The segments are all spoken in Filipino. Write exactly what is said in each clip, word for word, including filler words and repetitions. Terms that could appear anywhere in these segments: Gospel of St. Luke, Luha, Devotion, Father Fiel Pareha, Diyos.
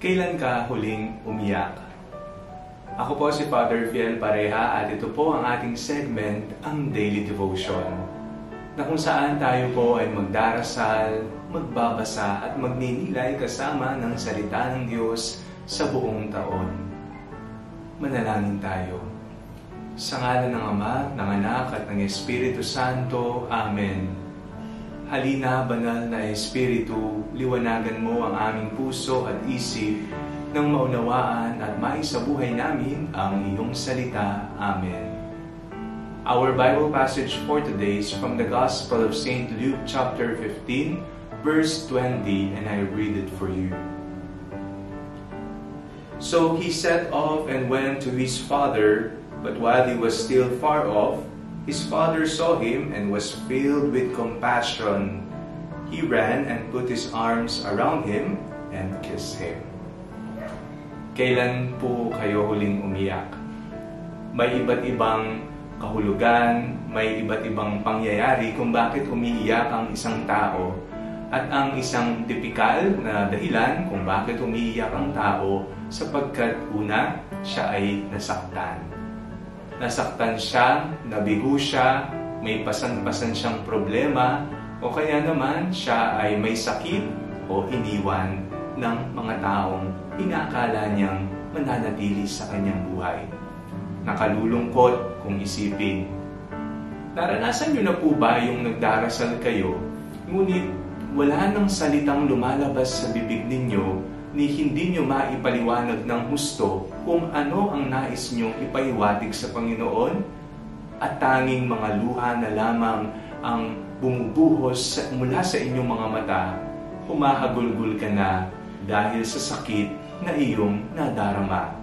Kailan ka huling umiyak? Ako po si Father Fiel Pareha at ito po ang ating segment, ang Daily Devotion, na kung saan tayo po ay magdarasal, magbabasa at magninilay kasama ng salita ng Diyos sa buong taon. Manalangin tayo. Sa ngalan ng Ama, ng Anak at ng Espiritu Santo. Amen. Halina, banal na Espiritu, liwanagan mo ang aming puso at isip nang maunawaan at maisabuhay namin ang iyong salita. Amen. Our Bible passage for today is from the Gospel of Saint Luke chapter fifteen, verse twenty, and I read it for you. So he set off and went to his father, but while he was still far off, his father saw him and was filled with compassion. He ran and put his arms around him and kissed him. Kailan po kayo huling umiyak? May iba't ibang kahulugan, may iba't ibang pangyayari kung bakit umiiyak ang isang tao. At ang isang tipikal na dahilan kung bakit umiiyak ang tao sapagkat una, siya ay nasaktan. Nasaktan siya, nabigo siya, may pasan-pasan siyang problema, o kaya naman siya ay may sakit o iniwan ng mga taong inaakala niyang mananatili sa kanyang buhay. Nakalulungkot kung isipin. Naranasan niyo na po ba yung nagdarasal kayo, ngunit wala nang salitang lumalabas sa bibig ninyo ni hindi nyo maipaliwanag ng husto kung ano ang nais nyong ipahiwatig sa Panginoon, at tanging mga luha na lamang ang bumubuhos mula sa inyong mga mata, humahagulgul ka na dahil sa sakit na iyong nadarama.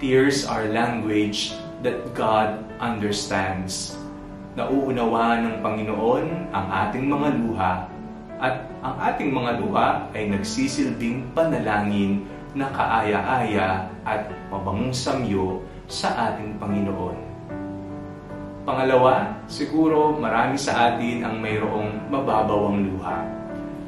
Tears are language that God understands. Nauunawa ng Panginoon ang ating mga luha, at ang ating mga luha ay nagsisilbing panalangin na kaaya-aya at mabangong samyo sa ating Panginoon. Pangalawa, siguro marami sa atin ang mayroong mababawang luha.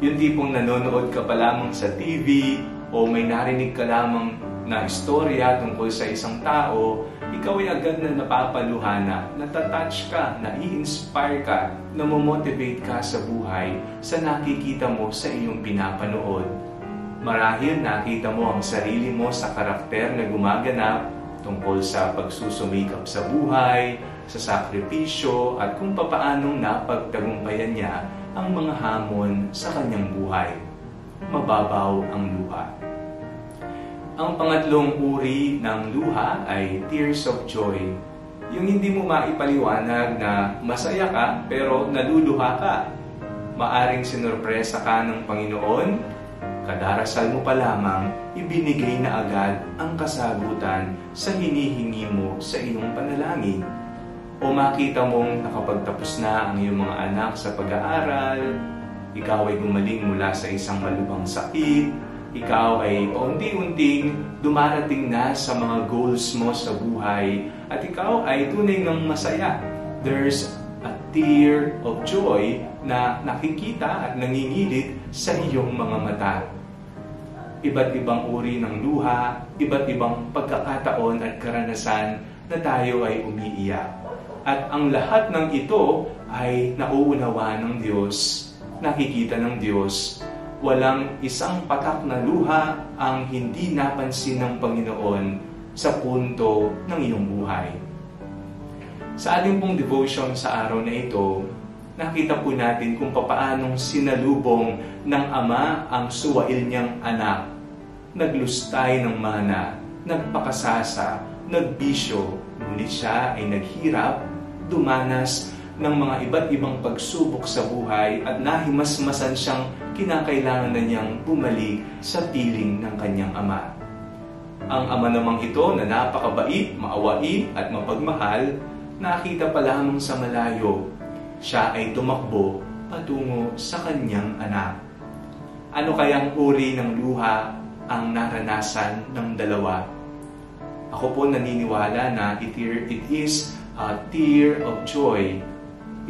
Yung tipong nanonood ka pa lamang sa T V o may narinig ka lamang na istorya tungkol sa isang tao, ikaw ay agad na napapaluhana, natatouch ka, nai-inspire ka, namomotivate ka sa buhay sa nakikita mo sa iyong pinapanood. Marahil nakita mo ang sarili mo sa karakter na gumaganap tungkol sa pagsusumikap sa buhay, sa sakripisyo at kung papaanong napagtagumpayan niya ang mga hamon sa kanyang buhay. Mababaw ang luha. Ang pangatlong uri ng luha ay tears of joy. Yung hindi mo maipaliwanag na masaya ka pero naluluha ka. Maaring sinurpresa ka ng Panginoon, kadarasal mo pa lamang, ibinigay na agad ang kasagutan sa hinihingi mo sa iyong panalangin. O makita mong nakapagtapos na ang iyong mga anak sa pag-aaral, ikaw ay gumaling mula sa isang malubhang sakit, ikaw ay paunti-unting dumarating na sa mga goals mo sa buhay at ikaw ay tunay ng masaya. There's a tear of joy na nakikita at nangingilit sa iyong mga mata. Iba't ibang uri ng luha, iba't ibang pagkakataon at karanasan na tayo ay umiiyak. At ang lahat ng ito ay nauunawa ng Diyos, nakikita ng Diyos. Walang isang patak na luha ang hindi napansin ng Panginoon sa punto ng iyong buhay. Sa ating pong devotion sa araw na ito, nakita po natin kung papaanong sinalubong ng Ama ang suwail niyang anak. Naglustay ng mana, nagpakasasa, nagbisyo, ngunit siya ay naghirap, dumanas ng mga iba't ibang pagsubok sa buhay at nahimasmasan siyang kinakailangan na niyang bumalik sa piling ng kanyang ama. Ang ama namang ito na napakabait, maawain at mapagmahal, nakita pa lamang sa malayo. Siya ay tumakbo patungo sa kanyang anak. Ano kayang uri ng luha ang naranasan ng dalawa? Ako po naniniwala na it is a tear of joy,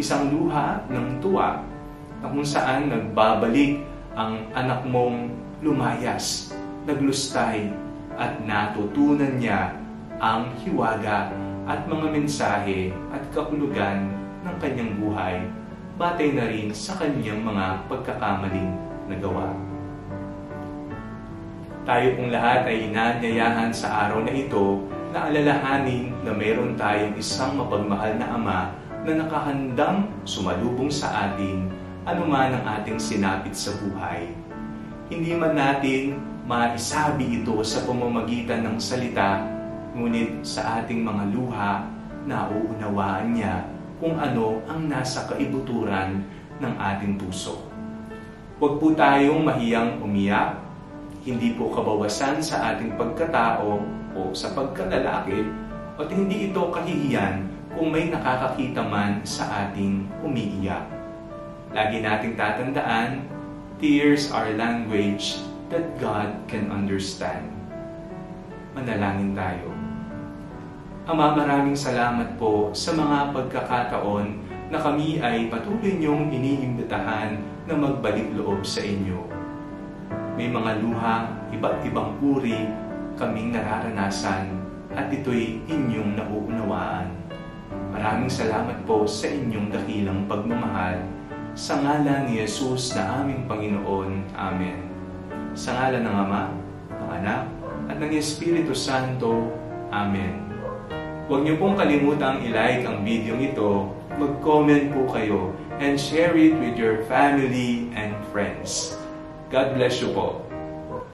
isang luha ng tuwa na kung saan nagbabalik ang anak mong lumayas, naglustay at natutunan niya ang hiwaga at mga mensahe at kahulugan ng kanyang buhay batay na rin sa kanyang mga pagkakamaling nagawa. Tayo pong lahat ay inaanyayahan sa araw na ito na alalahanin na mayroon tayong isang mapagmahal na Ama na nakahandang sumalubong sa atin anuman ang ating sinapit sa buhay. Hindi man natin maisabi ito sa pamamagitan ng salita, ngunit sa ating mga luha, nauunawaan niya kung ano ang nasa kaibuturan ng ating puso. Huwag po tayong mahiyang umiyak, hindi po kabawasan sa ating pagkatao o sa pagkalalaki, at hindi ito kahihiyan kung may nakakakita man sa ating umiiyak. Lagi nating tatandaan, tears are language that God can understand. Manalangin tayo. Ama, maraming salamat po sa mga pagkakataon na kami ay patuloy niyong iniimbitahan na magbalik loob sa inyo. May mga luha, iba't ibang uri kaming nararanasan at ito'y inyong nauunawaan. Maraming salamat po sa inyong dakilang pagmamahal. Sa ngalan ni Jesus na aming Panginoon. Amen. Sa ngalan ng Ama, ng Anak, at ng Espiritu Santo. Amen. Huwag niyo pong kalimutang i-like ang video ito, mag-comment po kayo, and share it with your family and friends. God bless you po.